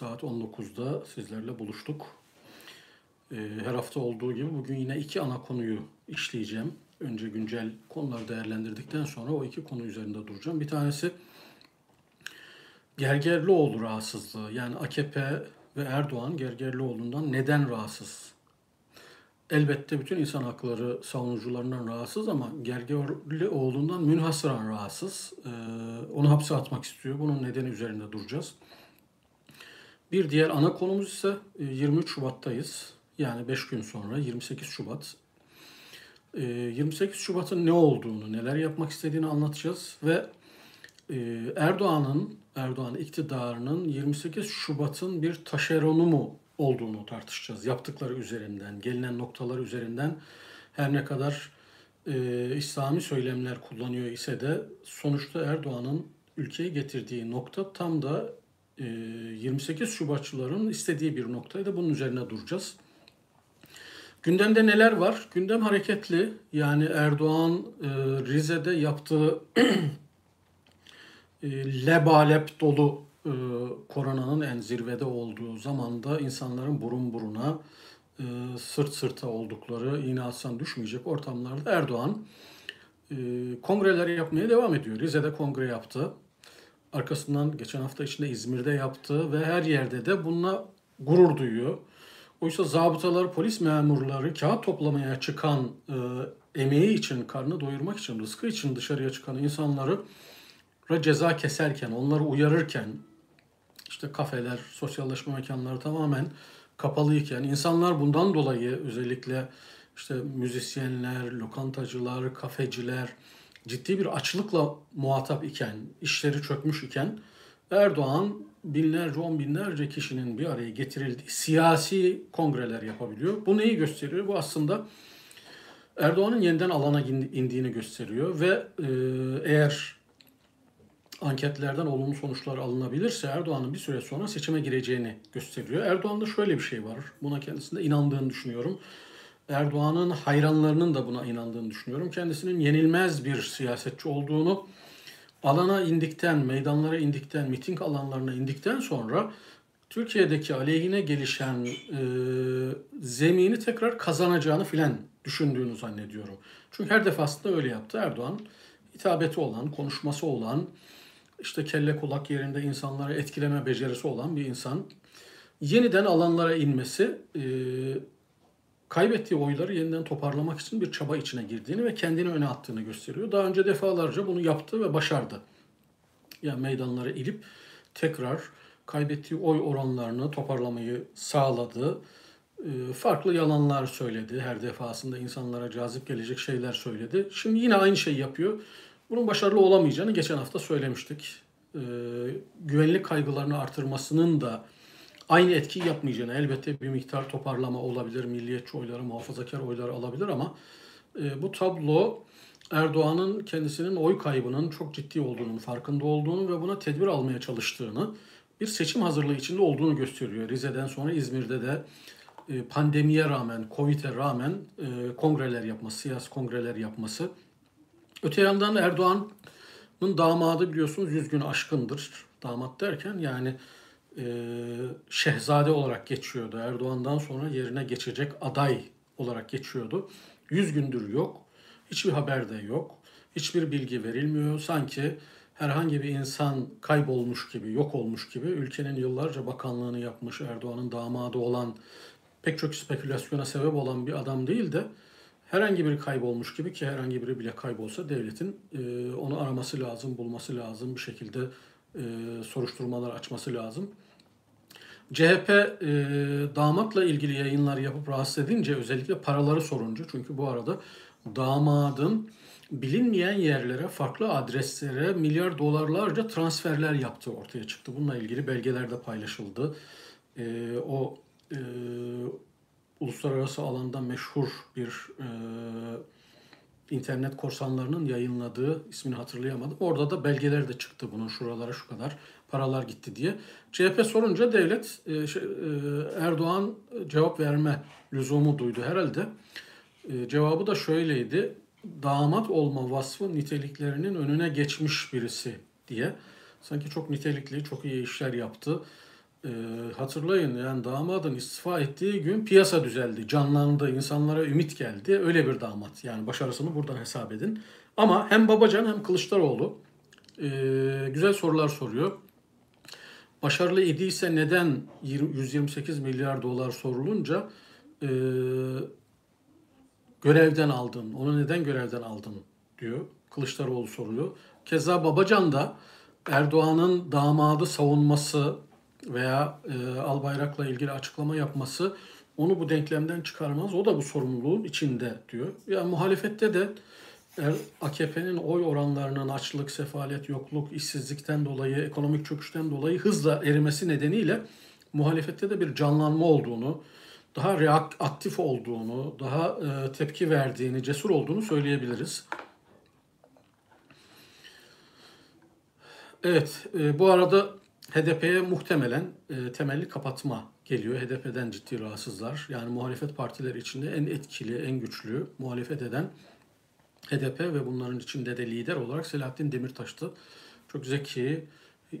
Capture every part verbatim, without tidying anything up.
Saat on dokuzda sizlerle buluştuk. Her hafta olduğu gibi bugün yine iki ana konuyu işleyeceğim. Önce güncel konuları değerlendirdikten sonra o iki konu üzerinde duracağım. Bir tanesi Gergerlioğlu rahatsızlığı. Yani A K P ve Erdoğan Gergerlioğlu'ndan neden rahatsız? Elbette bütün insan hakları savunucularından rahatsız ama Gergerlioğlu'ndan münhasıran rahatsız. Onu hapse atmak istiyor. Bunun nedeni üzerinde duracağız. Bir diğer ana konumuz ise yirmi üç Şubat'tayız. Yani beş gün sonra yirmi sekiz Şubat. yirmi sekiz Şubat'ın ne olduğunu, neler yapmak istediğini anlatacağız. Ve Erdoğan'ın, Erdoğan iktidarının yirmi sekiz Şubat'ın bir taşeronu mu olduğunu tartışacağız. Yaptıkları üzerinden, gelinen noktalar üzerinden her ne kadar e, İslami söylemler kullanıyor ise de sonuçta Erdoğan'ın ülkeye getirdiği nokta tam da yirmi sekiz Şubatçıların istediği bir noktaydı. Bunun üzerine duracağız. Gündemde neler var? Gündem hareketli. Yani Erdoğan e, Rize'de yaptığı e, lebalep dolu e, koronanın en zirvede olduğu zamanda insanların burun buruna e, sırt sırta oldukları, iğne atsan düşmeyecek ortamlarda Erdoğan e, kongreleri yapmaya devam ediyor. Rize'de kongre yaptı. Arkasından geçen hafta içinde İzmir'de yaptı ve her yerde de bununla gurur duyuyor. Oysa zabıtalar, polis memurları kağıt toplamaya çıkan, e, emeği için, karnını doyurmak için, rızkı için dışarıya çıkan insanları ceza keserken, onları uyarırken, işte kafeler, sosyalleşme mekanları tamamen kapalıyken, insanlar bundan dolayı özellikle işte müzisyenler, lokantacılar, kafeciler, ciddi bir açlıkla muhatap iken, işleri çökmüş iken Erdoğan binlerce, on binlerce kişinin bir araya getirildiği siyasi kongreler yapabiliyor. Bu neyi gösteriyor? Bu aslında Erdoğan'ın yeniden alana indiğini gösteriyor ve eğer anketlerden olumlu sonuçlar alınabilirse Erdoğan'ın bir süre sonra seçime gireceğini gösteriyor. Erdoğan'da şöyle bir şey var. Buna kendisinde inandığını düşünüyorum. Erdoğan'ın hayranlarının da buna inandığını düşünüyorum. Kendisinin yenilmez bir siyasetçi olduğunu, alana indikten, meydanlara indikten, miting alanlarına indikten sonra Türkiye'deki aleyhine gelişen e, zemini tekrar kazanacağını filan düşündüğünü zannediyorum. Çünkü her defasında öyle yaptı Erdoğan. Hitabeti olan, konuşması olan, işte kelle kulak yerinde insanları etkileme becerisi olan bir insan. Yeniden alanlara inmesi, e, kaybettiği oyları yeniden toparlamak için bir çaba içine girdiğini ve kendini öne attığını gösteriyor. Daha önce defalarca bunu yaptı ve başardı. Yani meydanlara inip tekrar kaybettiği oy oranlarını toparlamayı sağladı. E, farklı yalanlar söyledi. Her defasında insanlara cazip gelecek şeyler söyledi. Şimdi yine aynı şeyi yapıyor. Bunun başarılı olamayacağını geçen hafta söylemiştik. E, güvenlik kaygılarını artırmasının da aynı etkiyi yapmayacağını, elbette bir miktar toparlama olabilir, milliyetçi oyları, muhafazakar oyları alabilir ama e, bu tablo Erdoğan'ın kendisinin oy kaybının çok ciddi olduğunun, farkında olduğunu ve buna tedbir almaya çalıştığını, bir seçim hazırlığı içinde olduğunu gösteriyor. Rize'den sonra İzmir'de de e, pandemiye rağmen, Covid'e rağmen e, kongreler yapması, siyasi kongreler yapması. Öte yandan Erdoğan'ın damadı biliyorsunuz yüz güne aşkındır. Damat derken yani Ee, şehzade olarak geçiyordu. Erdoğan'dan sonra yerine geçecek aday olarak geçiyordu. yüz gündür yok. Hiçbir haber de yok. Hiçbir bilgi verilmiyor. Sanki herhangi bir insan kaybolmuş gibi, yok olmuş gibi ülkenin yıllarca bakanlığını yapmış, Erdoğan'ın damadı olan, pek çok spekülasyona sebep olan bir adam değil de herhangi biri kaybolmuş gibi, ki herhangi biri bile kaybolsa devletin e, onu araması lazım, bulması lazım, bir şekilde e, soruşturmalar açması lazım. C H P e, damatla ilgili yayınlar yapıp rahatsız edince özellikle paraları soruncu. Çünkü bu arada damadın bilinmeyen yerlere, farklı adreslere milyar dolarlarca transferler yaptığı ortaya çıktı. Bununla ilgili belgeler de paylaşıldı. E, o e, uluslararası alanda meşhur bir e, internet korsanlarının yayınladığı, ismini hatırlayamadım. Orada da belgeler de çıktı bunun, şuralara şu kadar paralar gitti diye. C H P sorunca devlet, Erdoğan cevap verme lüzumu duydu herhalde. Cevabı da şöyleydi: damat olma vasfı niteliklerinin önüne geçmiş birisi diye. Sanki çok nitelikli, çok iyi işler yaptı. e, hatırlayın yani damadın istifa ettiği gün piyasa düzeldi, canlandı, insanlara ümit geldi. Öyle bir damat. Yani başarısını buradan hesap edin. Ama hem Babacan hem Kılıçdaroğlu e, güzel sorular soruyor. Başarılı idiyse neden yüz yirmi sekiz milyar dolar sorulunca e, görevden aldın, onu neden görevden aldın diyor. Kılıçdaroğlu soruyor. Keza Babacan da Erdoğan'ın damadı savunması veya e, Albayrak'la ilgili açıklama yapması onu bu denklemden çıkarmaz. O da bu sorumluluğun içinde diyor. Ya muhalefette de A K P'nin oy oranlarının açlık, sefalet, yokluk, işsizlikten dolayı, ekonomik çöküşten dolayı hızla erimesi nedeniyle muhalefette de bir canlanma olduğunu, daha reaktif olduğunu, daha e, tepki verdiğini, cesur olduğunu söyleyebiliriz. Evet, e, bu arada H D P'ye muhtemelen e, temelli kapatma geliyor. H D P'den ciddi rahatsızlar. Yani muhalefet partileri içinde en etkili, en güçlü muhalefet eden H D P ve bunların içinde de lider olarak Selahattin Demirtaş'tı. Çok zeki, e,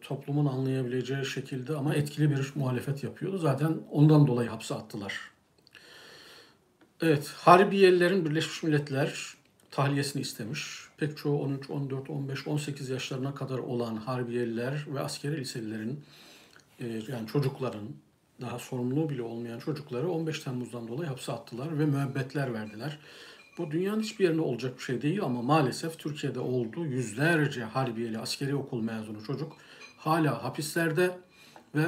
toplumun anlayabileceği şekilde ama etkili bir muhalefet yapıyordu. Zaten ondan dolayı hapse attılar. Evet, Harbiyelilerin Birleşmiş Milletler tahliyesini istemiş. Pek çoğu on üç, on dört, on beş, on sekiz yaşlarına kadar olan harbiyeliler ve askeri liselilerin, yani çocukların, daha sorumluluğu bile olmayan çocukları on beş Temmuz'dan dolayı hapse attılar ve müebbetler verdiler. Bu dünyanın hiçbir yerinde olacak bir şey değil ama maalesef Türkiye'de oldu. Yüzlerce harbiyeli, askeri okul mezunu çocuk hala hapislerde ve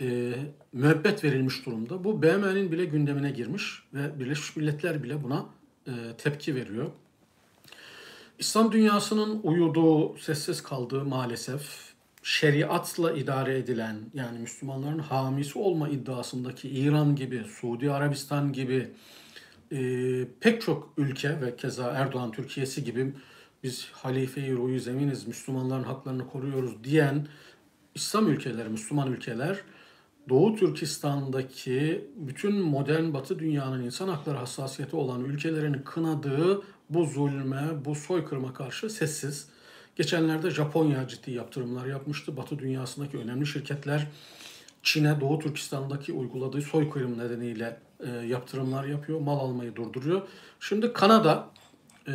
e, müebbet verilmiş durumda. Bu B M M'nin bile gündemine girmiş ve Birleşmiş Milletler bile buna e, tepki veriyor. İslam dünyasının uyuduğu, sessiz kaldığı maalesef şeriatla idare edilen, yani Müslümanların hamisi olma iddiasındaki İran gibi, Suudi Arabistan gibi e, pek çok ülke ve keza Erdoğan Türkiye'si gibi biz halife-i ruh-i zeminiz, Müslümanların haklarını koruyoruz diyen İslam ülkeleri, Müslüman ülkeler, Doğu Türkistan'daki bütün modern Batı dünyanın insan hakları hassasiyeti olan ülkelerini kınadığı bu zulme, bu soykırıma karşı sessiz. Geçenlerde Japonya ciddi yaptırımlar yapmıştı. Batı dünyasındaki önemli şirketler Çin'e Doğu Türkistan'daki uyguladığı soykırım nedeniyle e, yaptırımlar yapıyor, mal almayı durduruyor. Şimdi Kanada e,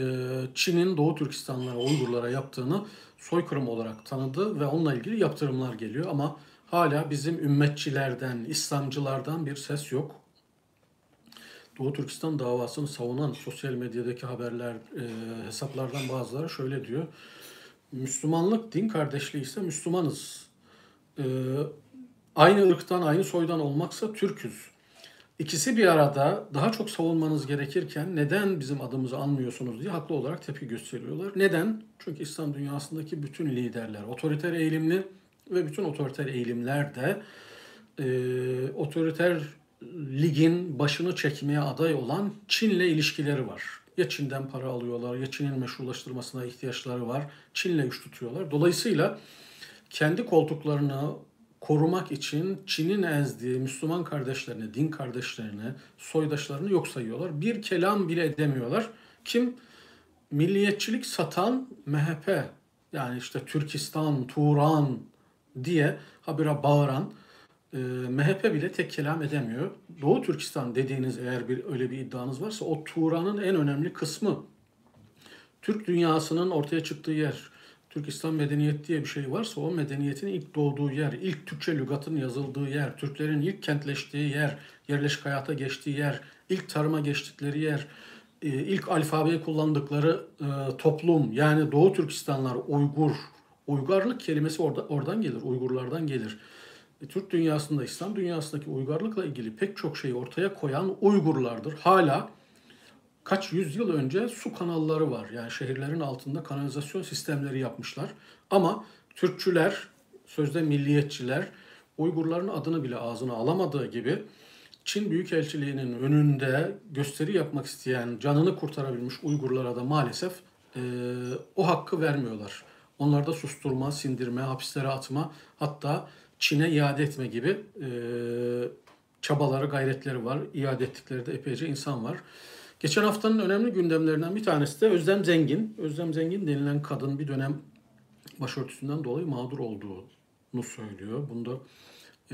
Çin'in Doğu Türkistanlara, Uygurlara yaptığını soykırım olarak tanıdı ve onunla ilgili yaptırımlar geliyor ama hala bizim ümmetçilerden, İslamcılardan bir ses yok. Doğu Türkistan davasını savunan sosyal medyadaki haberler, e, hesaplardan bazıları şöyle diyor. Müslümanlık din kardeşliği ise Müslümanız. E, aynı ırktan, aynı soydan olmaksa Türküz. İkisi bir arada daha çok savunmanız gerekirken neden bizim adımızı anmıyorsunuz diye haklı olarak tepki gösteriyorlar. Neden? Çünkü İslam dünyasındaki bütün liderler otoriter eğilimli ve bütün otoriter eğilimler de e, otoriter ligin başını çekmeye aday olan Çin'le ilişkileri var. Ya Çin'den para alıyorlar, ya Çin'in meşrulaştırmasına ihtiyaçları var. Çin'le güç tutuyorlar. Dolayısıyla kendi koltuklarını korumak için Çin'in ezdiği Müslüman kardeşlerini, din kardeşlerini, soydaşlarını yok sayıyorlar. Bir kelam bile edemiyorlar. Kim? Milliyetçilik satan M H P. Yani işte Türkistan, Turan diye habire bağıran e, M H P bile tek kelam edemiyor. Doğu Türkistan dediğiniz, eğer bir öyle bir iddianız varsa, o Turan'ın en önemli kısmı. Türk dünyasının ortaya çıktığı yer, Türkistan medeniyet diye bir şey varsa o medeniyetin ilk doğduğu yer, ilk Türkçe lügatın yazıldığı yer, Türklerin ilk kentleştiği yer, yerleşik hayata geçtiği yer, ilk tarıma geçtikleri yer, e, ilk alfabeyi kullandıkları e, toplum, yani Doğu Türkistanlar, Uygur, Uygarlık kelimesi orada, oradan gelir, Uygurlardan gelir. E, Türk dünyasında, İslam dünyasındaki uygarlıkla ilgili pek çok şeyi ortaya koyan Uygurlardır. Hala kaç yüzyıl önce su kanalları var. Yani şehirlerin altında kanalizasyon sistemleri yapmışlar. Ama Türkçüler, sözde milliyetçiler, Uygurların adını bile ağzına alamadığı gibi Çin Büyükelçiliği'nin önünde gösteri yapmak isteyen, canını kurtarabilmiş Uygurlara da maalesef e, o hakkı vermiyorlar. Onlarda susturma, sindirme, hapislere atma, hatta Çin'e iade etme gibi e, çabaları, gayretleri var. İade ettikleri de epeyce insan var. Geçen haftanın önemli gündemlerinden bir tanesi de Özlem Zengin. Özlem Zengin denilen kadın bir dönem başörtüsünden dolayı mağdur olduğu söylüyor. Bunu da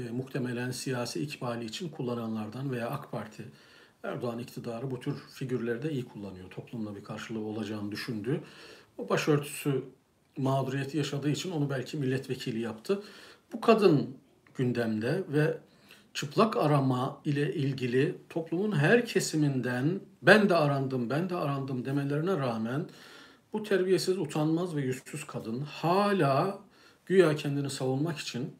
e, muhtemelen siyasi ikbali için kullananlardan veya AK Parti, Erdoğan iktidarı bu tür figürleri de iyi kullanıyor. Toplumla bir karşılığı olacağını düşündü. O başörtüsü mağduriyeti yaşadığı için onu belki milletvekili yaptı. Bu kadın gündemde ve çıplak arama ile ilgili toplumun her kesiminden ben de arandım, ben de arandım demelerine rağmen bu terbiyesiz, utanmaz ve yüzsüz kadın hala güya kendini savunmak için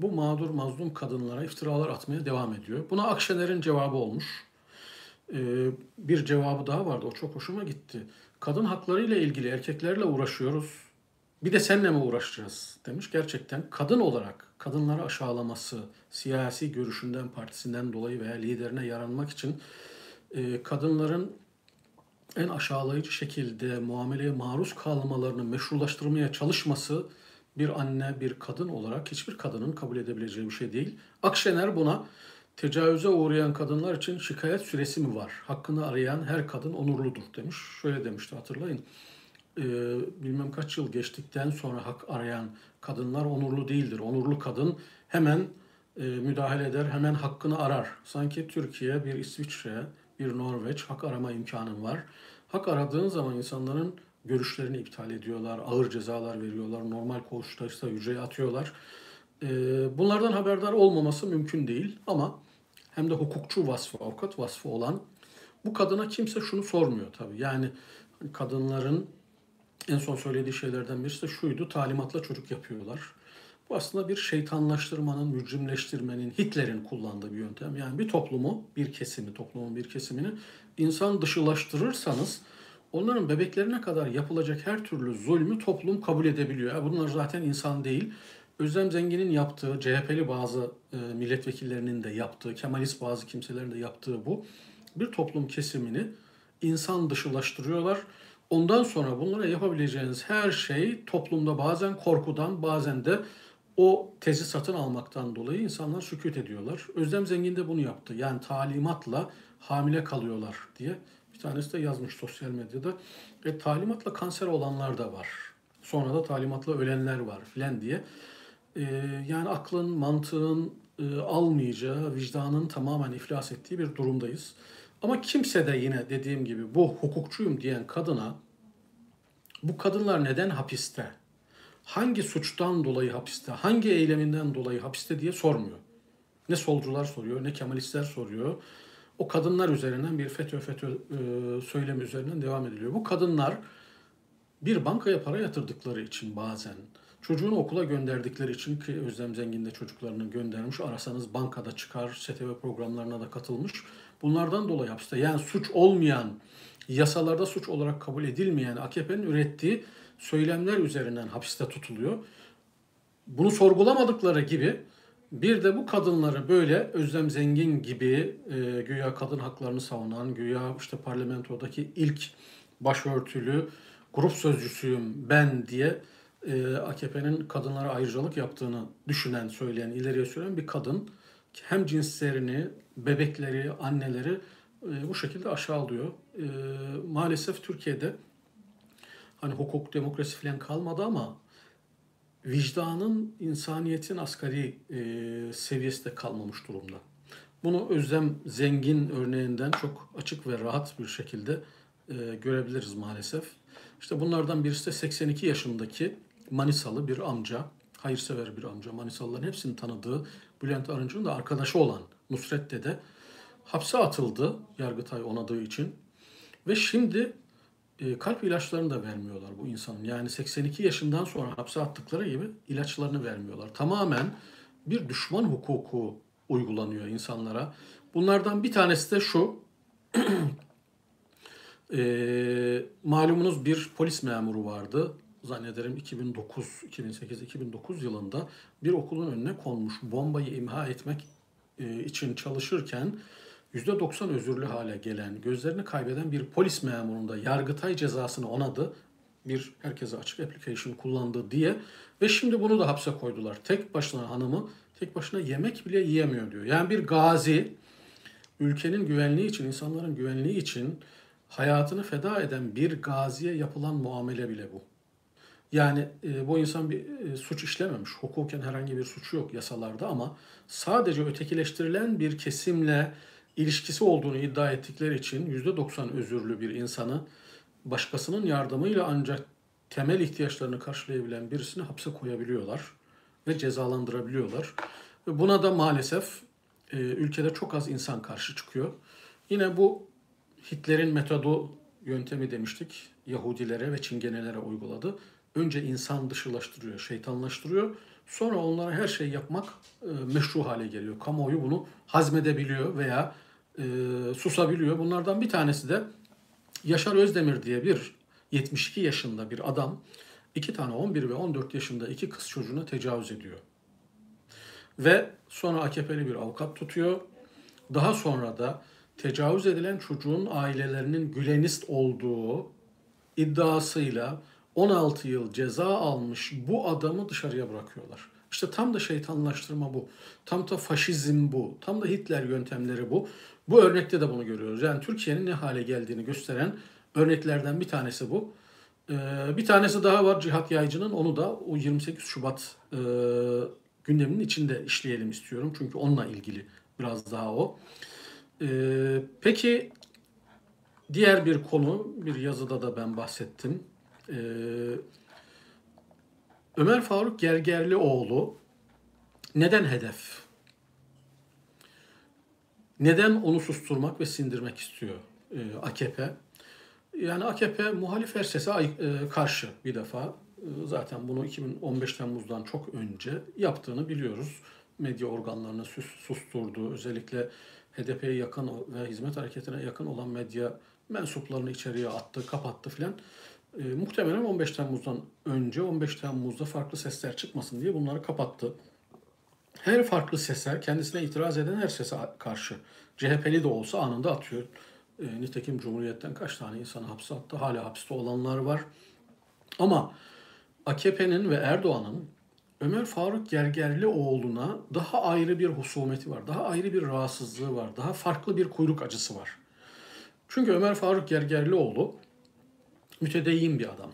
bu mağdur mazlum kadınlara iftiralar atmaya devam ediyor. Buna Akşener'in cevabı olmuş. Ee, bir cevabı daha vardı, o çok hoşuma gitti. Kadın haklarıyla ilgili erkeklerle uğraşıyoruz, bir de seninle mi uğraşacağız demiş. Gerçekten kadın olarak kadınları aşağılaması, siyasi görüşünden, partisinden dolayı veya liderine yaranmak için e, kadınların en aşağılayıcı şekilde muameleye maruz kalmalarını meşrulaştırmaya çalışması bir anne, bir kadın olarak hiçbir kadının kabul edebileceği bir şey değil. Akşener buna tecavüze uğrayan kadınlar için şikayet süresi mi var? Hakkını arayan her kadın onurludur demiş. Şöyle demişti, hatırlayın. Ee, bilmem kaç yıl geçtikten sonra hak arayan kadınlar onurlu değildir. Onurlu kadın hemen e, müdahale eder, hemen hakkını arar. Sanki Türkiye bir İsviçre, bir Norveç, hak arama imkanın var. Hak aradığın zaman insanların görüşlerini iptal ediyorlar, ağır cezalar veriyorlar, normal koğuştaysa hücreye atıyorlar. Ee, bunlardan haberdar olmaması mümkün değil ama hem de hukukçu vasfı, avukat vasfı olan bu kadına kimse şunu sormuyor tabii. Yani kadınların en son söylediği şeylerden birisi de şuydu: talimatla çocuk yapıyorlar. Bu aslında bir şeytanlaştırmanın, mücrimleştirmenin, Hitler'in kullandığı bir yöntem. Yani bir toplumu, bir kesimi, toplumun bir kesimini insan dışılaştırırsanız onların bebeklerine kadar yapılacak her türlü zulmü toplum kabul edebiliyor. Bunlar zaten insan değil. Özlem Zengin'in yaptığı, C H P'li bazı milletvekillerinin de yaptığı, Kemalist bazı kimselerin de yaptığı bu. Bir toplum kesimini insan dışılaştırıyorlar. Ondan sonra bunlara yapabileceğiniz her şey toplumda bazen korkudan, bazen de o tezi satın almaktan dolayı insanlar sükût ediyorlar. Özlem Zengin de bunu yaptı. Yani talimatla hamile kalıyorlar diye bir tanesi de yazmış sosyal medyada. E, talimatla kanser olanlar da var. Sonra da talimatla ölenler var filan diye. E, yani aklın, mantığın e, almayacağı, vicdanın tamamen iflas ettiği bir durumdayız. Ama kimse de yine dediğim gibi bu hukukçuyum diyen kadına bu kadınlar neden hapiste, hangi suçtan dolayı hapiste, hangi eyleminden dolayı hapiste diye sormuyor. Ne solcular soruyor, ne Kemalistler soruyor. O kadınlar üzerinden bir FETÖ FETÖ söylemi üzerinden devam ediliyor. Bu kadınlar bir bankaya para yatırdıkları için bazen, çocuğunu okula gönderdikleri için, ki Özlem Zengin de çocuklarını göndermiş, arasanız bankada çıkar, S T V programlarına da katılmış. Bunlardan dolayı hapiste. Yani suç olmayan, yasalarda suç olarak kabul edilmeyen A K P'nin ürettiği söylemler üzerinden hapiste tutuluyor. Bunu sorgulamadıkları gibi bir de bu kadınları böyle Özlem Zengin gibi e, güya kadın haklarını savunan, güya işte parlamentodaki ilk başörtülü grup sözcüsüyüm ben diye e, A K P'nin kadınlara ayrıcalık yaptığını düşünen, söyleyen, ileriye süren bir kadın hem cinslerini, bebekleri, anneleri e, bu şekilde aşağılıyor. E, maalesef Türkiye'de hani hukuk, demokrasi falan kalmadı ama vicdanın, insaniyetin asgari e, seviyesi de kalmamış durumda. Bunu Özlem Zengin örneğinden çok açık ve rahat bir şekilde e, görebiliriz maalesef. İşte bunlardan birisi de seksen iki yaşındaki Manisalı bir amca, hayırsever bir amca, Manisalıların hepsini tanıdığı, Bülent Arınç'ın da arkadaşı olan Nusret Dede hapse atıldı Yargıtay onadığı için ve şimdi e, kalp ilaçlarını da vermiyorlar bu insanın. Yani seksen iki yaşından sonra hapse attıkları gibi ilaçlarını vermiyorlar. Tamamen bir düşman hukuku uygulanıyor insanlara. Bunlardan bir tanesi de şu, e, malumunuz bir polis memuru vardı. Zannederim iki bin dokuz, iki bin sekiz, iki bin dokuz yılında bir okulun önüne konmuş, bombayı imha etmek için çalışırken yüzde doksan özürlü hale gelen, gözlerini kaybeden bir polis memurunda Yargıtay cezasını onadı. Bir herkese açık application kullandı diye ve şimdi bunu da hapse koydular. Tek başına hanımı, tek başına yemek bile yiyemiyor diyor. Yani bir gazi, ülkenin güvenliği için, insanların güvenliği için hayatını feda eden bir gaziye yapılan muamele bile bu. Yani e, bu insan bir e, suç işlememiş. Hukuken herhangi bir suçu yok yasalarda ama sadece ötekileştirilen bir kesimle ilişkisi olduğunu iddia ettikleri için yüzde doksan özürlü bir insanı başkasının yardımıyla ancak temel ihtiyaçlarını karşılayabilen birisini hapse koyabiliyorlar ve cezalandırabiliyorlar. Ve buna da maalesef e, ülkede çok az insan karşı çıkıyor. Yine bu Hitler'in metodu yöntemi demiştik. Yahudilere ve Çingenelere uyguladı. Önce insan dışılaştırıyor, şeytanlaştırıyor. Sonra onlara her şey yapmak e, meşru hale geliyor. Kamuoyu bunu hazmedebiliyor veya e, susabiliyor. Bunlardan bir tanesi de Yaşar Özdemir diye bir yetmiş iki yaşında bir adam iki tane on bir ve on dört yaşında iki kız çocuğuna tecavüz ediyor. Ve sonra A K P'li bir avukat tutuyor. Daha sonra da tecavüz edilen çocuğun ailelerinin Gülenist olduğu iddiasıyla on altı yıl ceza almış bu adamı dışarıya bırakıyorlar. İşte tam da şeytanlaştırma bu. Tam da faşizm bu. Tam da Hitler yöntemleri bu. Bu örnekte de bunu görüyoruz. Yani Türkiye'nin ne hale geldiğini gösteren örneklerden bir tanesi bu. Ee, bir tanesi daha var Cihat Yaycı'nın. Onu da o yirmi sekiz Şubat e, gündeminin içinde işleyelim istiyorum. Çünkü onunla ilgili biraz daha o. Ee, peki diğer bir konu, bir yazıda da ben bahsettim. Ee, Ömer Faruk Gergerlioğlu neden hedef? Neden onu susturmak ve sindirmek istiyor ee, A K P? Yani A K P muhalif her sese karşı bir defa. Zaten bunu iki bin on beş Temmuz'dan çok önce yaptığını biliyoruz. Medya organlarını susturdu. Özellikle H D P'ye yakın ve hizmet hareketine yakın olan medya mensuplarını içeriye attı, kapattı filan. E, muhtemelen on beş Temmuz'dan önce on beş Temmuz'da farklı sesler çıkmasın diye bunları kapattı. Her farklı sese, kendisine itiraz eden her sese karşı C H P'li de olsa anında atıyor. E, nitekim Cumhuriyet'ten kaç tane insanı hapse attı, hala hapiste olanlar var. Ama A K P'nin ve Erdoğan'ın Ömer Faruk Gergerlioğlu'na daha ayrı bir husumeti var, daha ayrı bir rahatsızlığı var, daha farklı bir kuyruk acısı var. Çünkü Ömer Faruk Gergerlioğlu mütedeyyin bir adam.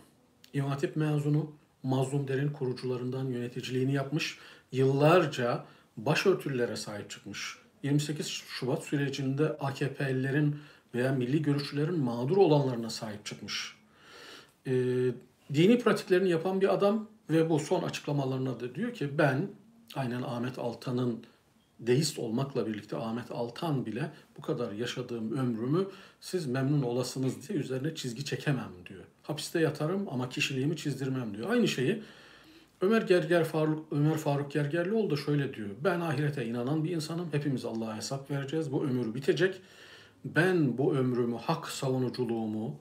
İmam Hatip mezunu, Mazlum Der'in kurucularından yöneticiliğini yapmış, yıllarca başörtülere sahip çıkmış. yirmi sekiz Şubat sürecinde A K P'lilerin veya milli görüşçülerin mağdur olanlarına sahip çıkmış. Ee, dini pratiklerini yapan bir adam. Ve bu son açıklamalarına da diyor ki ben aynen Ahmet Altan'ın deist olmakla birlikte Ahmet Altan bile bu kadar yaşadığım ömrümü siz memnun olasınız diye üzerine çizgi çekemem diyor. Hapiste yatarım ama kişiliğimi çizdirmem diyor. Aynı şeyi Ömer Gerger Faruk, Ömer Faruk Gergerlioğlu da şöyle diyor. Ben ahirete inanan bir insanım. Hepimiz Allah'a hesap vereceğiz. Bu ömür bitecek. Ben bu ömrümü, hak savunuculuğumu,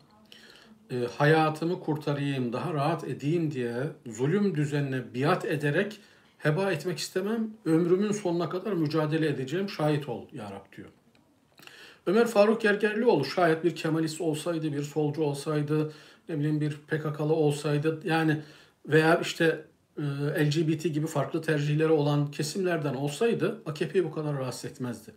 E, hayatımı kurtarayım, daha rahat edeyim diye zulüm düzenine biat ederek heba etmek istemem. Ömrümün sonuna kadar mücadele edeceğim. Şahit ol ya Rab diyor. Ömer Faruk Gergerlioğlu şayet bir Kemalist olsaydı, bir solcu olsaydı, ne bileyim bir P K K'lı olsaydı yani veya işte e, L G B T gibi farklı tercihleri olan kesimlerden olsaydı A K P'yi bu kadar rahatsız etmezdi.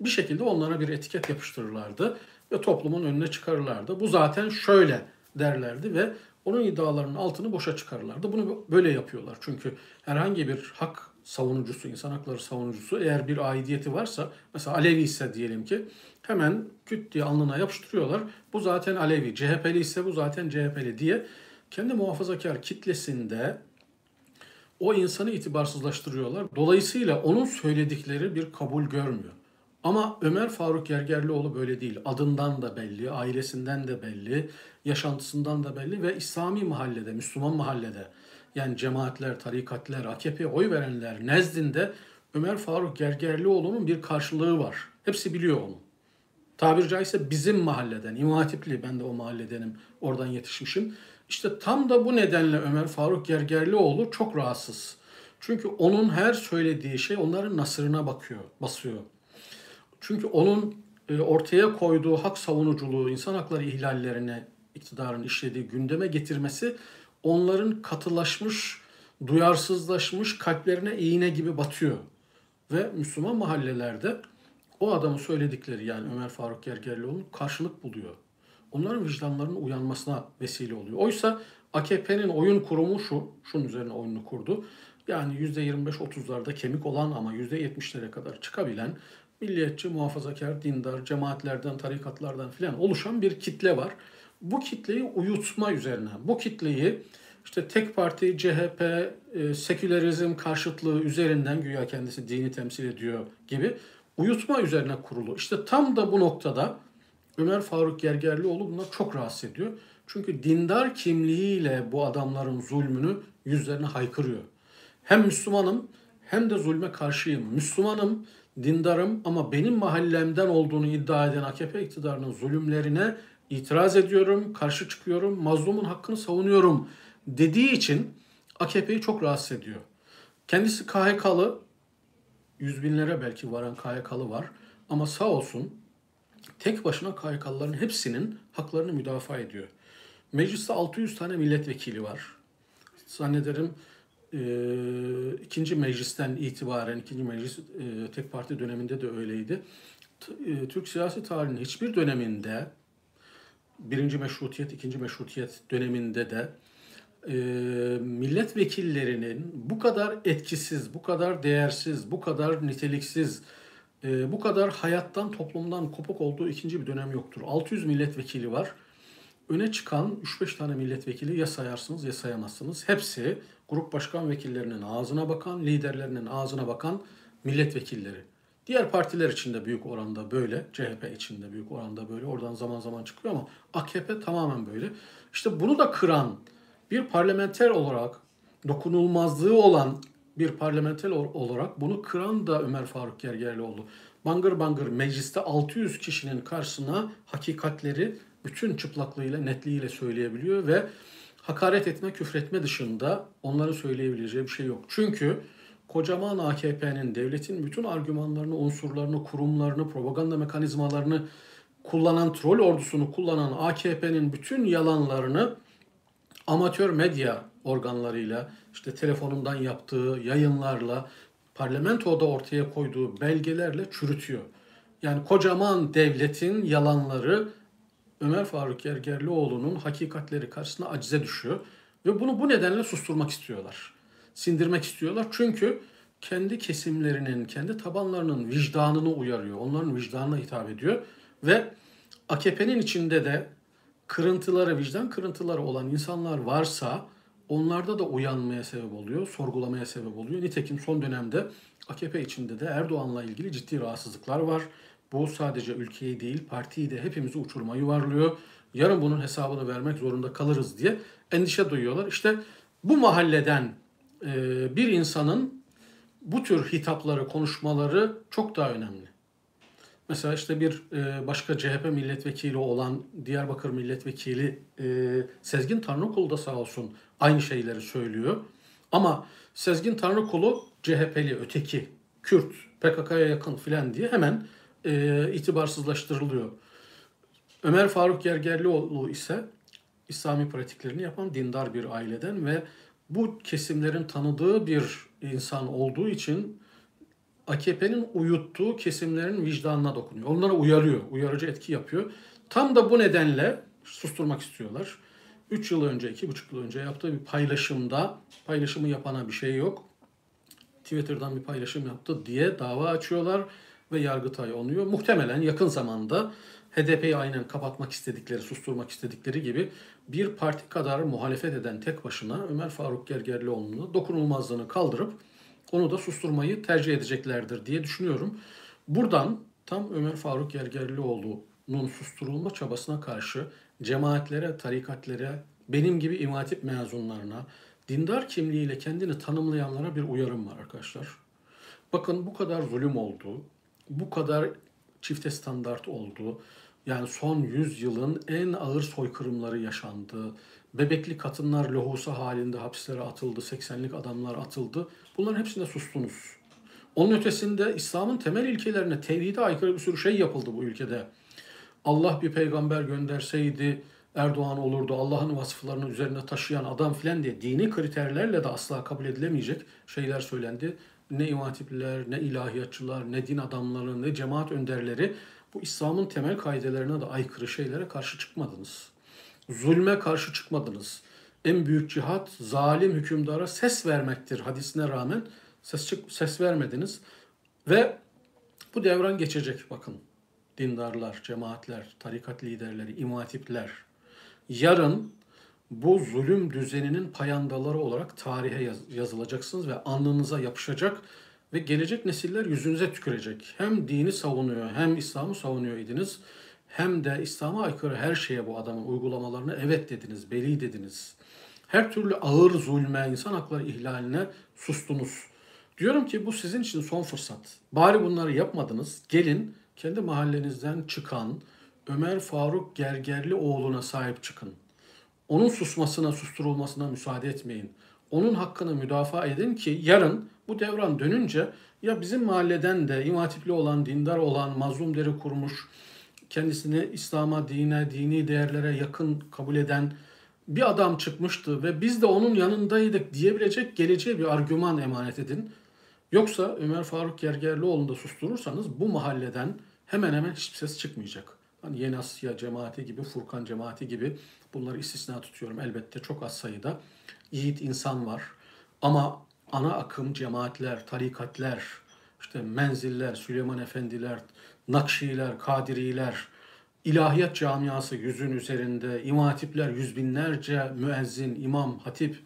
Bir şekilde onlara bir etiket yapıştırırlardı ve toplumun önüne çıkarırlardı. Bu zaten şöyle derlerdi ve onun iddialarının altını boşa çıkarırlardı. Bunu böyle yapıyorlar. Çünkü herhangi bir hak savunucusu, insan hakları savunucusu eğer bir aidiyeti varsa, mesela Alevi ise diyelim ki hemen küt diye alnına yapıştırıyorlar. Bu zaten Alevi, C H P'li ise bu zaten C H P'li diye kendi muhafazakar kitlesinde o insanı itibarsızlaştırıyorlar. Dolayısıyla onun söyledikleri bir kabul görmüyor. Ama Ömer Faruk Gergerlioğlu böyle değil. Adından da belli, ailesinden de belli, yaşantısından da belli ve İslami mahallede, Müslüman mahallede yani cemaatler, tarikatler, A K P'ye oy verenler nezdinde Ömer Faruk Gergerlioğlu'nun bir karşılığı var. Hepsi biliyor onu. Tabiri caizse bizim mahalleden, İmam Hatipli, ben de o mahalledenim, oradan yetişmişim. İşte tam da bu nedenle Ömer Faruk Gergerlioğlu çok rahatsız. Çünkü onun her söylediği şey onların nasırına bakıyor, basıyor. Çünkü onun ortaya koyduğu hak savunuculuğu, insan hakları ihlallerine iktidarın işlediği gündeme getirmesi onların katılaşmış, duyarsızlaşmış kalplerine iğne gibi batıyor. Ve Müslüman mahallelerde o adamın söyledikleri yani Ömer Faruk Gergerlioğlu'nun karşılık buluyor. Onların vicdanlarının uyanmasına vesile oluyor. Oysa A K P'nin oyun kurumu şu, şunun üzerine oyununu kurdu. Yani yüzde yirmi beş otuzlarda kemik olan ama yüzde yetmişlere kadar çıkabilen milliyetçi, muhafazakar, dindar, cemaatlerden, tarikatlardan filan oluşan bir kitle var. Bu kitleyi uyutma üzerine, bu kitleyi işte tek parti, C H P, e, sekülerizm karşıtlığı üzerinden, güya kendisi dini temsil ediyor gibi, uyutma üzerine kurulu. İşte tam da bu noktada Ömer Faruk Gergerlioğlu buna çok rahatsız ediyor. Çünkü dindar kimliğiyle bu adamların zulmünü yüzlerine haykırıyor. Hem Müslümanım hem de zulme karşıyım. Müslümanım, dindarım ama benim mahallemden olduğunu iddia eden A K P iktidarının zulümlerine itiraz ediyorum, karşı çıkıyorum, mazlumun hakkını savunuyorum dediği için A K P'yi çok rahatsız ediyor. Kendisi K H K'lı, yüz binlere belki varan K H K'lı var ama sağ olsun tek başına K H K'lıların hepsinin haklarını müdafaa ediyor. Mecliste altı yüz tane milletvekili var. Zannederim e, ikinci meclisten itibaren, ikinci meclis e, tek parti döneminde de öyleydi. T e, Türk siyasi tarihinin hiçbir döneminde, birinci meşrutiyet, ikinci meşrutiyet döneminde de e, milletvekillerinin bu kadar etkisiz, bu kadar değersiz, bu kadar niteliksiz, e, bu kadar hayattan, toplumdan kopuk olduğu ikinci bir dönem yoktur. altı yüz milletvekili var. Öne çıkan üç beş tane milletvekili ya sayarsınız ya sayamazsınız. Hepsi grup başkan vekillerinin ağzına bakan, liderlerinin ağzına bakan milletvekilleri. Diğer partiler için de büyük oranda böyle, C H P için de büyük oranda böyle. Oradan zaman zaman çıkıyor ama A K P tamamen böyle. İşte bunu da kıran, bir parlamenter olarak dokunulmazlığı olan bir parlamenter olarak bunu kıran da Ömer Faruk Gergerlioğlu. Bangır bangır mecliste altı yüz kişinin karşısına hakikatleri bütün çıplaklığıyla, netliğiyle söyleyebiliyor ve hakaret etme, küfretme dışında onları söyleyebileceği bir şey yok. Çünkü kocaman A K P'nin, devletin bütün argümanlarını, unsurlarını, kurumlarını, propaganda mekanizmalarını kullanan, troll ordusunu kullanan A K P'nin bütün yalanlarını amatör medya organlarıyla, işte telefonundan yaptığı yayınlarla, parlamentoda ortaya koyduğu belgelerle çürütüyor. Yani kocaman devletin yalanları Ömer Faruk Gergerlioğlu'nun hakikatleri karşısında acize düşüyor. Ve bunu bu nedenle susturmak istiyorlar. Sindirmek istiyorlar. Çünkü kendi kesimlerinin, kendi tabanlarının vicdanını uyarıyor. Onların vicdanına hitap ediyor. Ve A K P'nin içinde de kırıntıları, vicdan kırıntıları olan insanlar varsa onlarda da uyanmaya sebep oluyor, sorgulamaya sebep oluyor. Nitekim son dönemde A K P içinde de Erdoğan'la ilgili ciddi rahatsızlıklar var. Bu sadece ülkeyi değil, partiyi de, hepimizi uçuruma yuvarlıyor. Yarın bunun hesabını vermek zorunda kalırız diye endişe duyuyorlar. İşte bu mahalleden bir insanın bu tür hitapları, konuşmaları çok daha önemli. Mesela işte bir başka C H P milletvekili olan Diyarbakır milletvekili Sezgin Tanrıkulu da sağ olsun aynı şeyleri söylüyor. Ama Sezgin Tanrıkulu C H P'li, öteki, Kürt, P K K'ya yakın filan diye hemen E, itibarsızlaştırılıyor. Ömer Faruk Gergerlioğlu ise İslami pratiklerini yapan dindar bir aileden ve bu kesimlerin tanıdığı bir insan olduğu için A K P'nin uyuttuğu kesimlerin vicdanına dokunuyor. Onlara uyarıyor, uyarıcı etki yapıyor. Tam da bu nedenle susturmak istiyorlar. üç yıl önce, iki buçuk yıl önce yaptığı bir paylaşımda, paylaşımı yapana bir şey yok, Twitter'dan bir paylaşım yaptı diye dava açıyorlar ve Yargıtay onuyor. Muhtemelen yakın zamanda H D P'yi aynen kapatmak istedikleri, susturmak istedikleri gibi bir parti kadar muhalefet eden tek başına Ömer Faruk Gergerlioğlu'nun dokunulmazlığını kaldırıp onu da susturmayı tercih edeceklerdir diye düşünüyorum. Buradan tam Ömer Faruk Gergerlioğlu'nun susturulma çabasına karşı cemaatlere, tarikatlere, benim gibi İmam Hatip mezunlarına, dindar kimliğiyle kendini tanımlayanlara bir uyarım var arkadaşlar. Bakın, bu kadar zulüm oldu, bu kadar çifte standart oldu. Yani son yüz yılın en ağır soykırımları yaşandı. Bebekli kadınlar lohusa halinde hapislere atıldı. seksenlik adamlar atıldı. Bunların hepsinde sustunuz. Onun ötesinde İslam'ın temel ilkelerine, tevhide aykırı bir sürü şey yapıldı bu ülkede. Allah bir peygamber gönderseydi Erdoğan olurdu, Allah'ın vasıflarını üzerine taşıyan adam filan diye dini kriterlerle de asla kabul edilemeyecek şeyler söylendi. Ne İmam Hatipliler, ne ilahiyatçılar, ne din adamları, ne cemaat önderleri bu İslam'ın temel kaidelerine de aykırı şeylere karşı çıkmadınız. Zulme karşı çıkmadınız. en büyük cihat zalim hükümdara ses vermektir hadisine rağmen ses, ses vermediniz. Ve bu devran geçecek bakın. Dindarlar, cemaatler, tarikat liderleri, imam hatipler yarın bu zulüm düzeninin payandaları olarak tarihe yaz, yazılacaksınız ve alnınıza yapışacak ve gelecek nesiller yüzünüze tükürecek. Hem dini savunuyor, hem İslam'ı savunuyor idiniz, hem de İslam'a aykırı her şeye bu adamın uygulamalarına evet dediniz, beli dediniz. Her türlü ağır zulme, insan hakları ihlaline sustunuz. Diyorum ki bu sizin için son fırsat. Bari bunları yapmadınız. Gelin kendi mahallenizden çıkan Ömer Faruk Gergerlioğlu'na sahip çıkın. Onun susmasına, susturulmasına müsaade etmeyin. Onun hakkını müdafaa edin ki yarın bu devran dönünce ya bizim mahalleden de imam hatipli olan, dindar olan, mazlum deri kurmuş, kendisini İslam'a, dine, dini değerlere yakın kabul eden bir adam çıkmıştı ve biz de onun yanındaydık diyebilecek geleceğe bir argüman emanet edin. Yoksa Ömer Faruk Gergerlioğlu'nu da susturursanız bu mahalleden hemen hemen hiçbir ses çıkmayacak. Hani Yeni Asya cemaati gibi, Furkan cemaati gibi, bunları istisna tutuyorum elbette, çok az sayıda yiğit insan var. Ama ana akım cemaatler, tarikatler, işte menziller, Süleyman Efendiler, Nakşiler, Kadiriler, ilahiyat camiası yüzün üzerinde, imam hatipler, yüz binlerce müezzin, imam, hatip,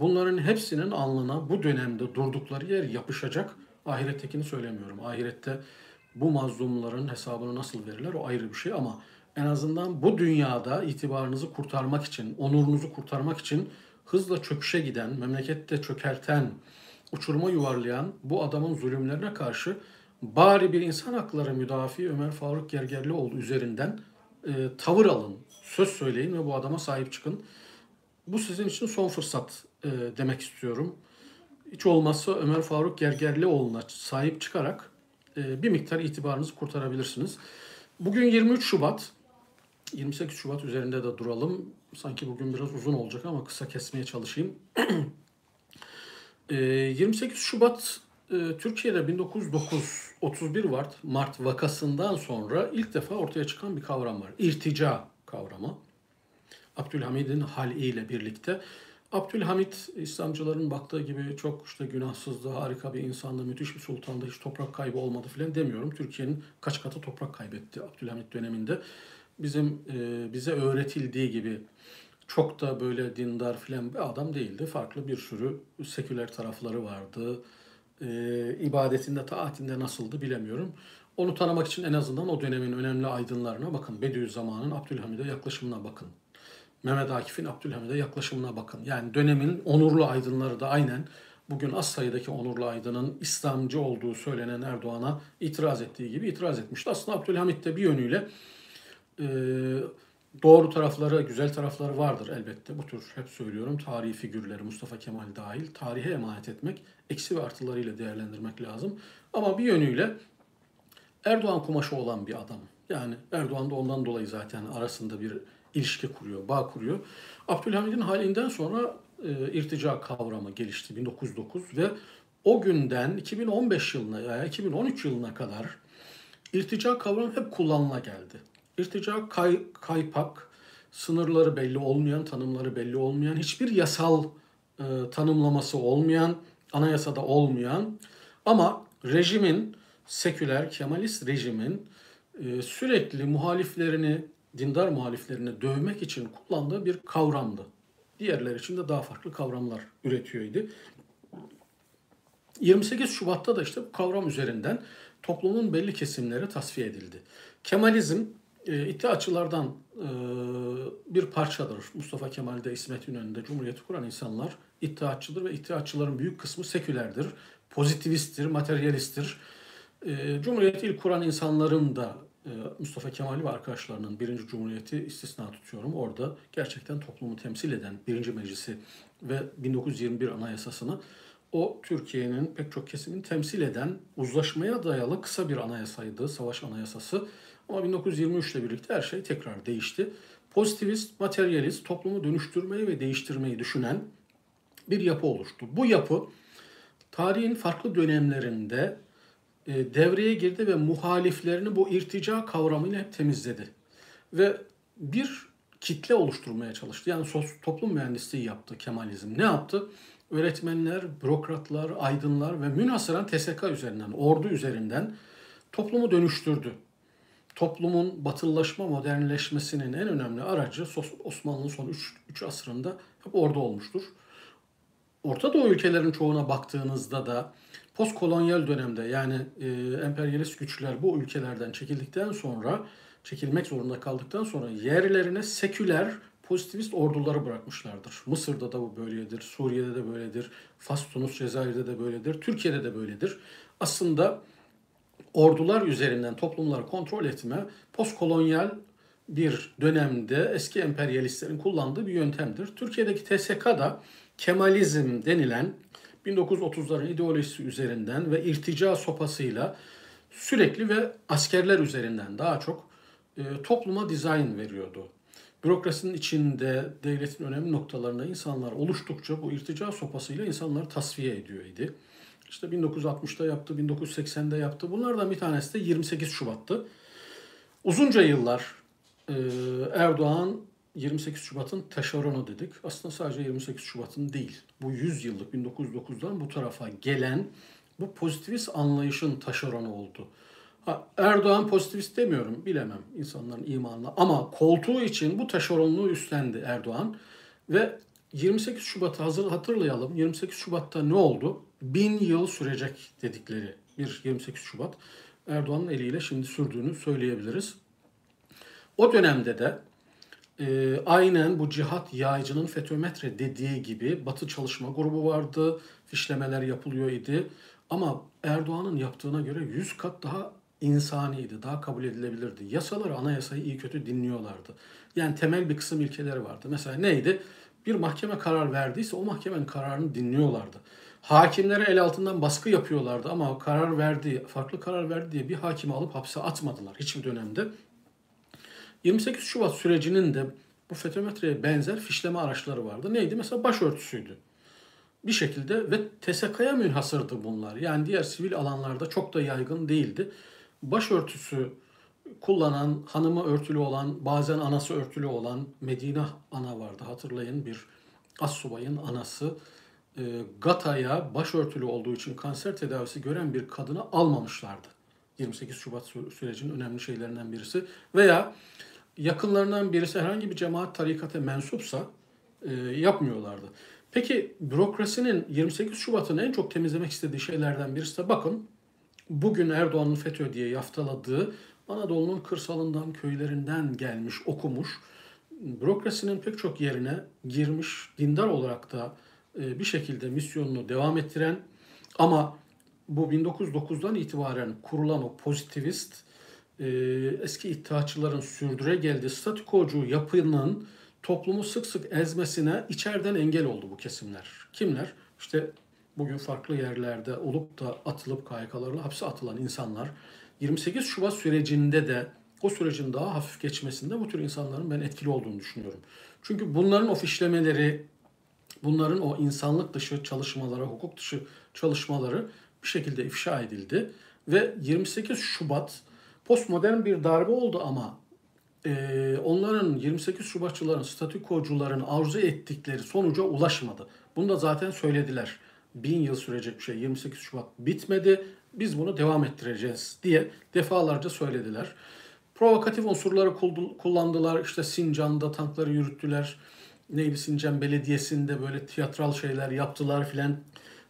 bunların hepsinin alnına bu dönemde durdukları yer yapışacak. Ahirettekini söylemiyorum. Ahirette bu mazlumların hesabını nasıl verirler o ayrı bir şey, ama en azından bu dünyada itibarınızı kurtarmak için, onurunuzu kurtarmak için hızla çöküşe giden, memlekette çökerten, uçuruma yuvarlayan bu adamın zulümlerine karşı bari bir insan hakları müdafi Ömer Faruk Gergerlioğlu üzerinden e, tavır alın, söz söyleyin ve bu adama sahip çıkın. Bu sizin için son fırsat e, demek istiyorum. Hiç olmazsa Ömer Faruk Gergerlioğlu'na sahip çıkarak e, bir miktar itibarınızı kurtarabilirsiniz. Bugün yirmi üç Şubat, yirmi sekiz Şubat üzerinde de duralım. Sanki bugün biraz uzun olacak ama kısa kesmeye çalışayım. e, yirmi sekiz Şubat e, Türkiye'de bin dokuz yüz otuz bir Mart, Mart vakasından sonra ilk defa ortaya çıkan bir kavram var. İrtica kavramı. Abdülhamid'in haliyle birlikte. Abdülhamid, İslamcıların baktığı gibi çok işte günahsızdı, harika bir insandı, müthiş bir sultandı, hiç toprak kaybı olmadı filan demiyorum. Türkiye'nin kaç katı toprak kaybetti Abdülhamid döneminde. Bizim e, bize öğretildiği gibi çok da böyle dindar filan bir adam değildi. Farklı bir sürü seküler tarafları vardı. E, ibadetinde, taatinde nasıldı bilemiyorum. Onu tanımak için en azından o dönemin önemli aydınlarına bakın. Bediüzzaman'ın Abdülhamid'e yaklaşımına bakın. Mehmet Akif'in Abdülhamid'e yaklaşımına bakın. Yani dönemin onurlu aydınları da aynen bugün az sayıdaki onurlu aydının İslamcı olduğu söylenen Erdoğan'a itiraz ettiği gibi itiraz etmişti. Aslında Abdülhamid de bir yönüyle e, doğru tarafları, güzel tarafları vardır elbette. Bu tür hep söylüyorum tarihi figürleri, Mustafa Kemal dahil tarihe emanet etmek, eksi ve artılarıyla değerlendirmek lazım. Ama bir yönüyle Erdoğan kumaşı olan bir adam. Yani Erdoğan da ondan dolayı zaten arasında bir ilişki kuruyor, bağ kuruyor. Abdülhamid'in halinden sonra e, irtica kavramı gelişti bin dokuz yüz dokuz ve o günden iki bin on beş yılına ya iki bin on üç yılına kadar irtica kavramı hep kullanıla geldi. İrtica kay, kaypak, sınırları belli olmayan, tanımları belli olmayan, hiçbir yasal e, tanımlaması olmayan, anayasada olmayan ama rejimin, seküler, Kemalist rejimin e, sürekli muhaliflerini, dindar muhaliflerini dövmek için kullandığı bir kavramdı. Diğerler için de daha farklı kavramlar üretiyordu. yirmi sekiz Şubat'ta da işte bu kavram üzerinden toplumun belli kesimleri tasfiye edildi. Kemalizm e, iddiaçılardan e, bir parçadır. Mustafa Kemal'de, İsmet İnönü'nde Cumhuriyeti kuran insanlar iddiaçıdır ve iddiaçıların büyük kısmı sekülerdir, pozitivisttir, materyalisttir. E, Cumhuriyeti ilk kuran insanların da Mustafa Kemal ve arkadaşlarının birinci Cumhuriyeti istisna tutuyorum. Orada gerçekten toplumu temsil eden birinci Meclisi ve bin dokuz yüz yirmi bir Anayasası'nı o Türkiye'nin pek çok kesimini temsil eden uzlaşmaya dayalı kısa bir anayasaydı, Savaş Anayasası. Ama bin dokuz yüz yirmi üç ile birlikte her şey tekrar değişti. Pozitivist, materyalist, toplumu dönüştürmeyi ve değiştirmeyi düşünen bir yapı oluştu. Bu yapı tarihin farklı dönemlerinde devreye girdi ve muhaliflerini bu irtica kavramıyla hep temizledi. Ve bir kitle oluşturmaya çalıştı. Yani toplum mühendisliği yaptı Kemalizm. Ne yaptı? Öğretmenler, bürokratlar, aydınlar ve münhasıran T S K üzerinden, ordu üzerinden toplumu dönüştürdü. Toplumun batılılaşma, modernleşmesinin en önemli aracı Osmanlı'nın son üç asrında hep ordu olmuştur. Orta Doğu ülkelerin çoğuna baktığınızda da postkolonyal dönemde, yani e, emperyalist güçler bu ülkelerden çekildikten sonra, çekilmek zorunda kaldıktan sonra yerlerine seküler, pozitivist orduları bırakmışlardır. Mısır'da da bu böyledir, Suriye'de de böyledir, Fas, Tunus, Cezayir'de de böyledir, Türkiye'de de böyledir. Aslında ordular üzerinden toplumları kontrol etme, postkolonyal bir dönemde eski emperyalistlerin kullandığı bir yöntemdir. Türkiye'deki T S K'da Kemalizm denilen bin dokuz yüz otuzların ideolojisi üzerinden ve irtica sopasıyla sürekli ve askerler üzerinden daha çok e, topluma dizayn veriyordu. Bürokrasinin içinde, devletin önemli noktalarında insanlar oluştukça bu irtica sopasıyla insanları tasfiye ediyor idi. İşte bin dokuz yüz altmışta yaptı, bin dokuz yüz seksende yaptı. Bunlardan bir tanesi de yirmi sekiz Şubat'tı. Uzunca yıllar e, Erdoğan yirmi sekiz Şubat'ın teşarunu dedik. Aslında sadece yirmi sekiz Şubat'ın değil. Bu yüz yıllık bin dokuz yüz dokuzdan bu tarafa gelen bu pozitivist anlayışın taşeronu oldu. Ha, Erdoğan pozitivist demiyorum, bilemem insanların imanına, ama koltuğu için bu taşeronluğu üstlendi Erdoğan. Ve yirmi sekiz Şubat'ı hazır hatırlayalım. yirmi sekiz Şubat'ta ne oldu? Bin yıl sürecek dedikleri bir yirmi sekiz Şubat Erdoğan'ın eliyle şimdi sürdüğünü söyleyebiliriz. O dönemde de E, aynen bu cihat yaycının FETÖ-METRE dediği gibi Batı çalışma grubu vardı, fişlemeler yapılıyor idi. Ama Erdoğan'ın yaptığına göre yüz kat daha insaniydi, daha kabul edilebilirdi. Yasaları, anayasayı iyi kötü dinliyorlardı. Yani temel bir kısım ilkeleri vardı. Mesela neydi? Bir mahkeme karar verdiyse o mahkemenin kararını dinliyorlardı. Hakimlere el altından baskı yapıyorlardı ama karar verdiği, farklı karar verdi diye bir hakimi alıp hapse atmadılar hiçbir dönemde. yirmi sekiz Şubat sürecinin de bu FETÖ-METRE'ye benzer fişleme araçları vardı. Neydi? Mesela başörtüsüydü. Bir şekilde ve T S K'ya münhasırdı bunlar. Yani diğer sivil alanlarda çok da yaygın değildi. Başörtüsü kullanan, hanımı örtülü olan, bazen anası örtülü olan Medine ana vardı. Hatırlayın, bir assubayın anası e, Gata'ya başörtülü olduğu için kanser tedavisi gören bir kadını almamışlardı. yirmi sekiz Şubat sürecinin önemli şeylerinden birisi. Veya yakınlarından birisi herhangi bir cemaat, tarikate mensupsa e, yapmıyorlardı. Peki bürokrasinin yirmi sekiz Şubat'ın en çok temizlemek istediği şeylerden birisi de bakın bugün Erdoğan'ın FETÖ diye yaftaladığı Anadolu'nun kırsalından, köylerinden gelmiş, okumuş, bürokrasinin pek çok yerine girmiş, dindar olarak da e, bir şekilde misyonunu devam ettiren ama bu bin dokuz yüz dokuzdan itibaren kurulan o pozitivist, e, eski iddiaçıların sürdüre geldiği statükocu yapının toplumu sık sık ezmesine içeriden engel oldu bu kesimler. Kimler? İşte bugün farklı yerlerde olup da atılıp K Y K'larla hapse atılan insanlar. yirmi sekiz Şubat sürecinde de o sürecin daha hafif geçmesinde bu tür insanların ben etkili olduğunu düşünüyorum. Çünkü bunların o fişlemeleri, bunların o insanlık dışı çalışmaları, hukuk dışı çalışmaları bir şekilde ifşa edildi ve yirmi sekiz Şubat postmodern bir darbe oldu ama e, onların yirmi sekiz Şubatçıların, statükocuların arzu ettikleri sonuca ulaşmadı. Bunu da zaten söylediler. Bin yıl sürecek bir şey, yirmi sekiz Şubat bitmedi, biz bunu devam ettireceğiz diye defalarca söylediler. Provokatif unsurları kullandılar, işte Sincan'da tankları yürüttüler, neydi Sincan Belediyesi'nde böyle tiyatral şeyler yaptılar filan.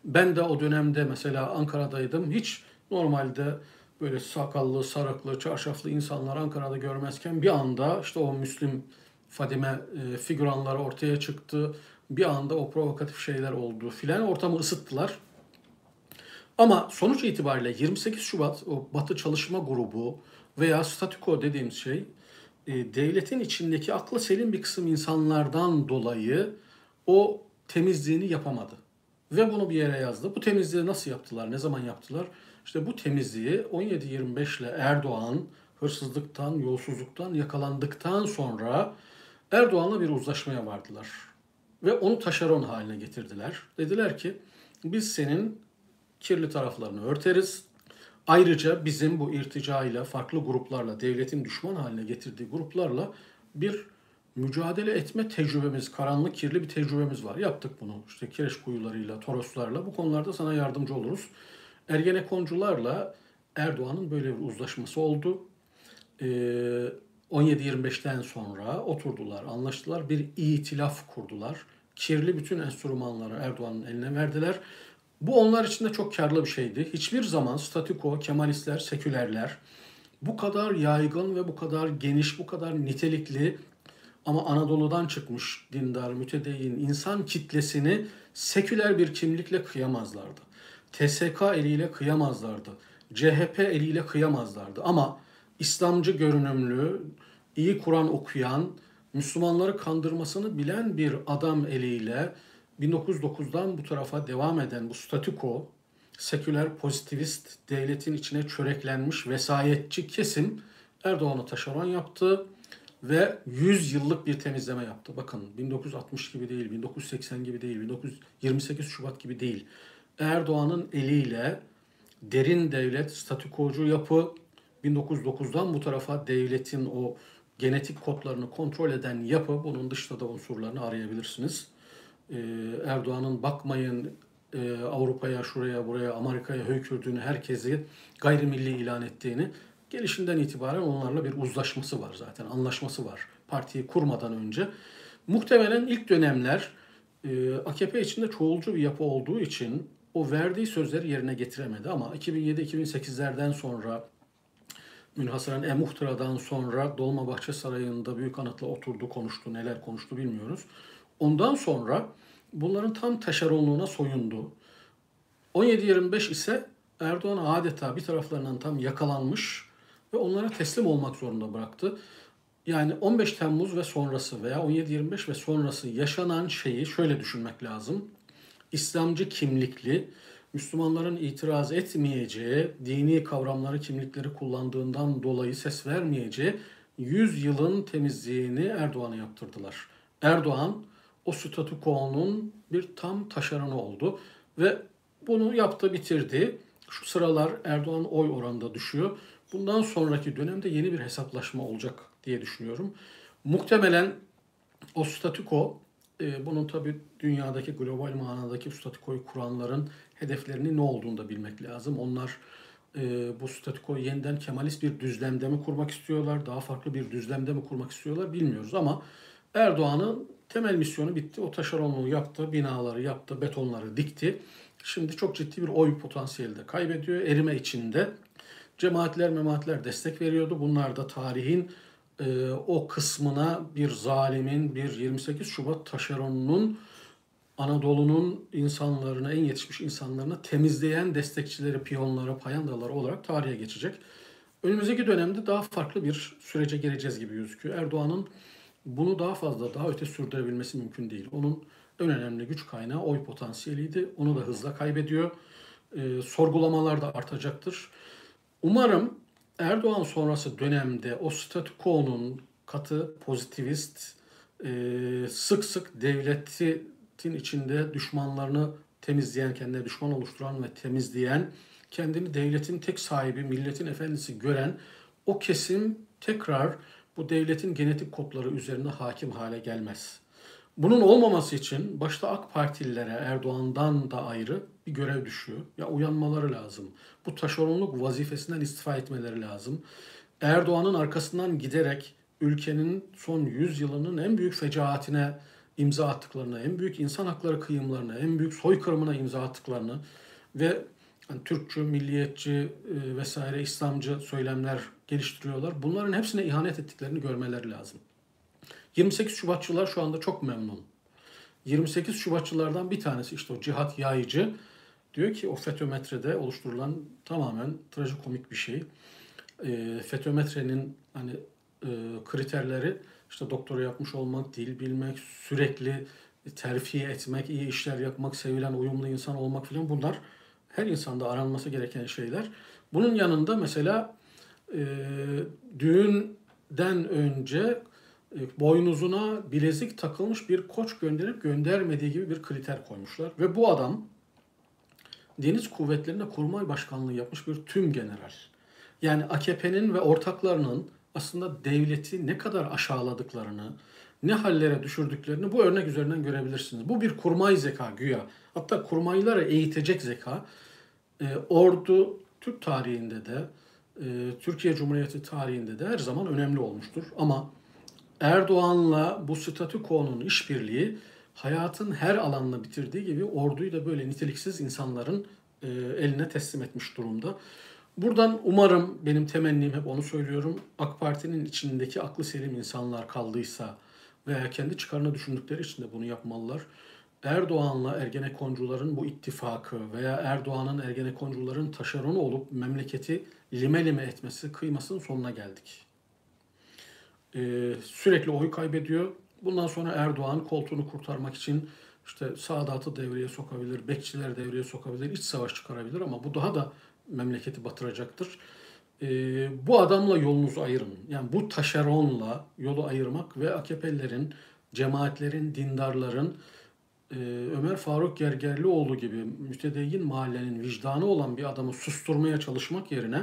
Ben de o dönemde mesela Ankara'daydım. Hiç normalde böyle sakallı, sarıklı, çarşaflı insanlar Ankara'da görmezken bir anda işte o Müslüm Fadime figüranları ortaya çıktı. Bir anda o provokatif şeyler oldu filan. Ortamı ısıttılar. Ama sonuç itibariyle yirmi sekiz Şubat o Batı çalışma grubu veya statüko dediğimiz şey devletin içindeki aklı selim bir kısım insanlardan dolayı o temizliğini yapamadı. Ve bunu bir yere yazdı. Bu temizliği nasıl yaptılar? Ne zaman yaptılar? İşte bu temizliği on yedi yirmi beş ile Erdoğan hırsızlıktan, yolsuzluktan yakalandıktan sonra Erdoğan'la bir uzlaşmaya vardılar. Ve onu taşeron haline getirdiler. Dediler ki biz senin kirli taraflarını örteriz. Ayrıca bizim bu irtica ile, farklı gruplarla, devletin düşman haline getirdiği gruplarla bir mücadele etme tecrübemiz, karanlık kirli bir tecrübemiz var. Yaptık bunu işte kireç kuyularıyla, Toroslarla. Bu konularda sana yardımcı oluruz. Ergenekoncularla Erdoğan'ın böyle bir uzlaşması oldu. Ee, on yedi yirmi beşten sonra oturdular, anlaştılar. Bir itilaf kurdular. Kirli bütün enstrümanları Erdoğan'ın eline verdiler. Bu onlar için de çok karlı bir şeydi. Hiçbir zaman statiko, Kemalistler, sekülerler bu kadar yaygın ve bu kadar geniş, bu kadar nitelikli ama Anadolu'dan çıkmış dindar, mütedeyyin insan kitlesini seküler bir kimlikle kıyamazlardı. T S K eliyle kıyamazlardı. C H P eliyle kıyamazlardı. Ama İslamcı görünümlü, iyi Kur'an okuyan, Müslümanları kandırmasını bilen bir adam eliyle bin dokuz yüz dokuzdan bu tarafa devam eden bu statiko, seküler, pozitivist, devletin içine çöreklenmiş vesayetçi kesim Erdoğan'ı taşeron yaptı ve yüz yıllık bir temizleme yaptı. Bakın bin dokuz yüz altmış gibi değil, bin dokuz yüz seksen gibi değil, yirmi sekiz Şubat gibi değil. Erdoğan'ın eliyle derin devlet, statikocu yapı, bin dokuz yüz dokuzdan bu tarafa devletin o genetik kodlarını kontrol eden yapı, bunun dışta da unsurlarını arayabilirsiniz. Ee, Erdoğan'ın bakmayın e, Avrupa'ya, şuraya, buraya, Amerika'ya höykürdüğünü, herkesi gayrimilli ilan ettiğini, gelişinden itibaren onlarla bir uzlaşması var zaten, anlaşması var partiyi kurmadan önce. Muhtemelen ilk dönemler e, A K P içinde çoğulcu bir yapı olduğu için o verdiği sözleri yerine getiremedi ama iki bin yedi iki bin sekizlerden sonra, Münhasıran E-Muhtıra'dan sonra Dolmabahçe Sarayı'nda Büyük Anıt'la oturdu, konuştu, neler konuştu bilmiyoruz. Ondan sonra bunların tam taşeronluğuna soyundu. on yedi yirmi beş ise Erdoğan adeta bir taraflarından tam yakalanmış ve onlara teslim olmak zorunda bıraktı. Yani on beş Temmuz ve sonrası veya on yedi yirmi beş ve sonrası yaşanan şeyi şöyle düşünmek lazım. İslamcı kimlikli, Müslümanların itiraz etmeyeceği, dini kavramları, kimlikleri kullandığından dolayı ses vermeyeceği yüz yılın temizliğini Erdoğan'a yaptırdılar. Erdoğan o statükonun bir tam taşeronu oldu ve bunu yaptı, bitirdi. Şu sıralar Erdoğan oy oranında düşüyor. Bundan sonraki dönemde yeni bir hesaplaşma olacak diye düşünüyorum. Muhtemelen o statüko, e, bunun tabii dünyadaki global manadaki statükoyu kuranların hedeflerinin ne olduğunu da bilmek lazım. Onlar e, bu statükoyu yeniden Kemalist bir düzlemde mi kurmak istiyorlar, daha farklı bir düzlemde mi kurmak istiyorlar bilmiyoruz ama Erdoğan'ın temel misyonu bitti. O taşeronluğu yaptı, binaları yaptı, betonları dikti. Şimdi çok ciddi bir oy potansiyeli de kaybediyor. Erime içinde cemaatler, memaatler destek veriyordu. Bunlar da tarihin e, o kısmına bir zalimin, bir yirmi sekiz Şubat taşeronunun Anadolu'nun insanlarına, en yetişmiş insanlarına temizleyen destekçileri, piyonlara, payandalara olarak tarihe geçecek. Önümüzdeki dönemde daha farklı bir sürece gireceğiz gibi gözüküyor. Erdoğan'ın bunu daha fazla, daha öte sürdürebilmesi mümkün değil. Onun en önemli güç kaynağı oy potansiyeliydi. Onu da hızla kaybediyor. E, sorgulamalar da artacaktır. Umarım Erdoğan sonrası dönemde o statükonun katı, pozitivist, e, sık sık devletin içinde düşmanlarını temizleyen, kendine düşman oluşturan ve temizleyen, kendini devletin tek sahibi, milletin efendisi gören o kesim tekrar bu devletin genetik kodları üzerine hakim hale gelmez. Bunun olmaması için başta A K Partililere, Erdoğan'dan da ayrı bir görev düşüyor. Ya uyanmaları lazım. Bu taşeronluk vazifesinden istifa etmeleri lazım. Erdoğan'ın arkasından giderek ülkenin son yüz yılının en büyük fecaatine imza attıklarını, en büyük insan hakları kıyımlarına, en büyük soykırımına imza attıklarını ve yani Türkçü, milliyetçi e, vesaire İslamcı söylemler geliştiriyorlar. Bunların hepsine ihanet ettiklerini görmeleri lazım. yirmi sekiz Şubatçılar şu anda çok memnun. yirmi sekiz Şubatçılardan bir tanesi işte o Cihat Yayıcı diyor ki o FETÖ-Metre'de oluşturulan tamamen trajikomik bir şey. E, FETÖ-Metre'nin hani e, kriterleri işte doktora yapmış olmak, dil bilmek, sürekli terfi etmek, iyi işler yapmak, sevilen, uyumlu insan olmak filan, bunlar her insanda aranması gereken şeyler. Bunun yanında mesela e, düğünden önce e, boynuzuna bilezik takılmış bir koç gönderip göndermediği gibi bir kriter koymuşlar. Ve bu adam Deniz Kuvvetleri'nde Kurmay Başkanlığı yapmış bir tüm general. Yani A K P'nin ve ortaklarının aslında devleti ne kadar aşağıladıklarını, ne hallere düşürdüklerini bu örnek üzerinden görebilirsiniz. Bu bir kurmay zeka güya. Hatta kurmayları eğitecek zeka. E, ordu Türk tarihinde de, e, Türkiye Cumhuriyeti tarihinde de her zaman önemli olmuştur. Ama Erdoğan'la bu statükonun işbirliği hayatın her alanını bitirdiği gibi orduyu da böyle niteliksiz insanların e, eline teslim etmiş durumda. Buradan umarım, benim temennim hep onu söylüyorum, A K Parti'nin içindeki aklı selim insanlar kaldıysa veya kendi çıkarını düşündükleri için de bunu yapmalılar. Erdoğan'la Ergenekoncuların bu ittifakı veya Erdoğan'ın Ergenekoncuların taşeronu olup memleketi lime lime etmesi, kıymasının sonuna geldik. Ee, sürekli oy kaybediyor. Bundan sonra Erdoğan koltuğunu kurtarmak için işte Sadat'ı devreye sokabilir, bekçileri devreye sokabilir, iç savaş çıkarabilir ama bu daha da memleketi batıracaktır. Ee, bu adamla yolunuzu ayırın. Yani bu taşeronla yolu ayırmak ve A K P'lilerin, cemaatlerin, dindarların, e, Ömer Faruk Gergerlioğlu gibi mütedeyyin mahallenin vicdanı olan bir adamı susturmaya çalışmak yerine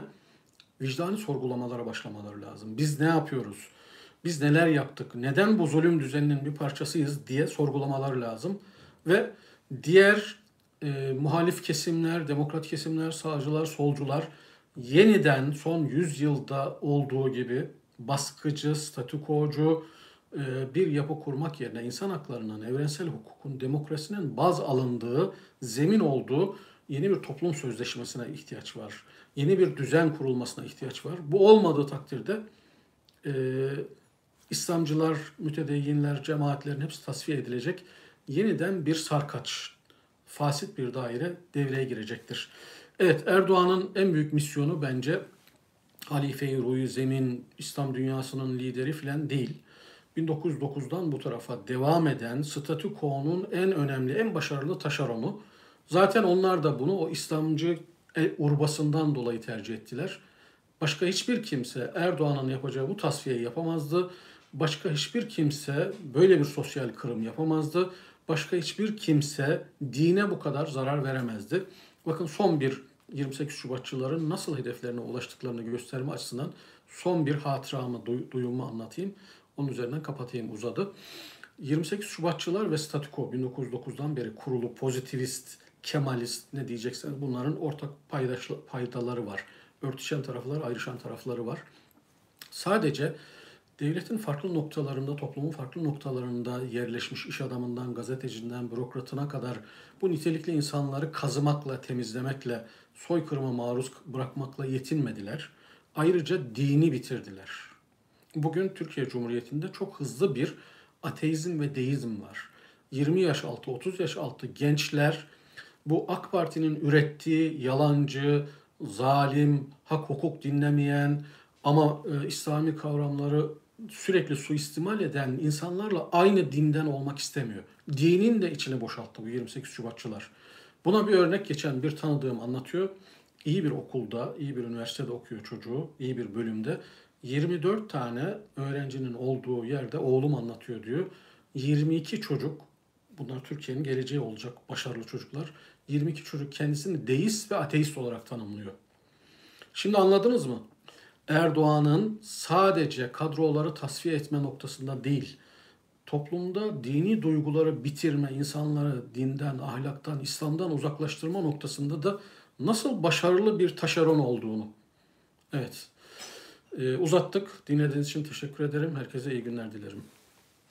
vicdani sorgulamalara başlamaları lazım. Biz ne yapıyoruz? Biz neler yaptık? Neden bu zulüm düzeninin bir parçasıyız diye sorgulamaları lazım. Ve diğer e, muhalif kesimler, demokrat kesimler, sağcılar, solcular yeniden son yüzyılda olduğu gibi baskıcı, statükocu e, bir yapı kurmak yerine insan haklarının, evrensel hukukun, demokrasinin baz alındığı, zemin olduğu yeni bir toplum sözleşmesine ihtiyaç var. Yeni bir düzen kurulmasına ihtiyaç var. Bu olmadığı takdirde e, İslamcılar, mütedeyyinler, cemaatlerin hepsi tasfiye edilecek. Yeniden bir sarkaç, fasit bir daire devreye girecektir. Evet, Erdoğan'ın en büyük misyonu bence Halife-i Ruhi Zemin, İslam dünyasının lideri filan değil. bin dokuz yüz dokuzdan bu tarafa devam eden statükonun en önemli, en başarılı taşeronu. Zaten onlar da bunu o İslamcı urbasından dolayı tercih ettiler. Başka hiçbir kimse Erdoğan'ın yapacağı bu tasfiyeyi yapamazdı. Başka hiçbir kimse böyle bir sosyal kırım yapamazdı. Başka hiçbir kimse dine bu kadar zarar veremezdi. Bakın son bir yirmi sekiz Şubatçıların nasıl hedeflerine ulaştıklarını gösterme açısından son bir hatıramı, duyumu anlatayım. Onun üzerinden kapatayım, uzadı. yirmi sekiz Şubatçılar ve statüko bin dokuz yüz dokuzdan beri kurulu pozitivist, Kemalist, ne diyecekseniz bunların ortak paydaları var. Örtüşen tarafları, ayrışan tarafları var. Sadece devletin farklı noktalarında, toplumun farklı noktalarında yerleşmiş iş adamından, gazetecinden, bürokratına kadar bu nitelikli insanları kazımakla, temizlemekle, soykırıma maruz bırakmakla yetinmediler. Ayrıca dini bitirdiler. Bugün Türkiye Cumhuriyeti'nde çok hızlı bir ateizm ve deizm var. yirmi yaş altı, otuz yaş altı gençler bu A K Parti'nin ürettiği yalancı, zalim, hak hukuk dinlemeyen ama e, İslami kavramları sürekli suistimal eden insanlarla aynı dinden olmak istemiyor. Dinin de içini boşalttı bu yirmi sekiz Şubatçılar. Buna bir örnek geçen bir tanıdığım anlatıyor. İyi bir okulda, iyi bir üniversitede okuyor çocuğu, iyi bir bölümde. yirmi dört tane öğrencinin olduğu yerde oğlum anlatıyor diyor. yirmi iki çocuk, bunlar Türkiye'nin geleceği olacak başarılı çocuklar. yirmi iki çocuk kendisini deist ve ateist olarak tanımlıyor. Şimdi anladınız mı? Erdoğan'ın sadece kadroları tasfiye etme noktasında değil, toplumda dini duyguları bitirme, insanları dinden, ahlaktan, İslam'dan uzaklaştırma noktasında da nasıl başarılı bir taşeron olduğunu. Evet, ee, uzattık. Dinlediğiniz için teşekkür ederim. Herkese iyi günler dilerim.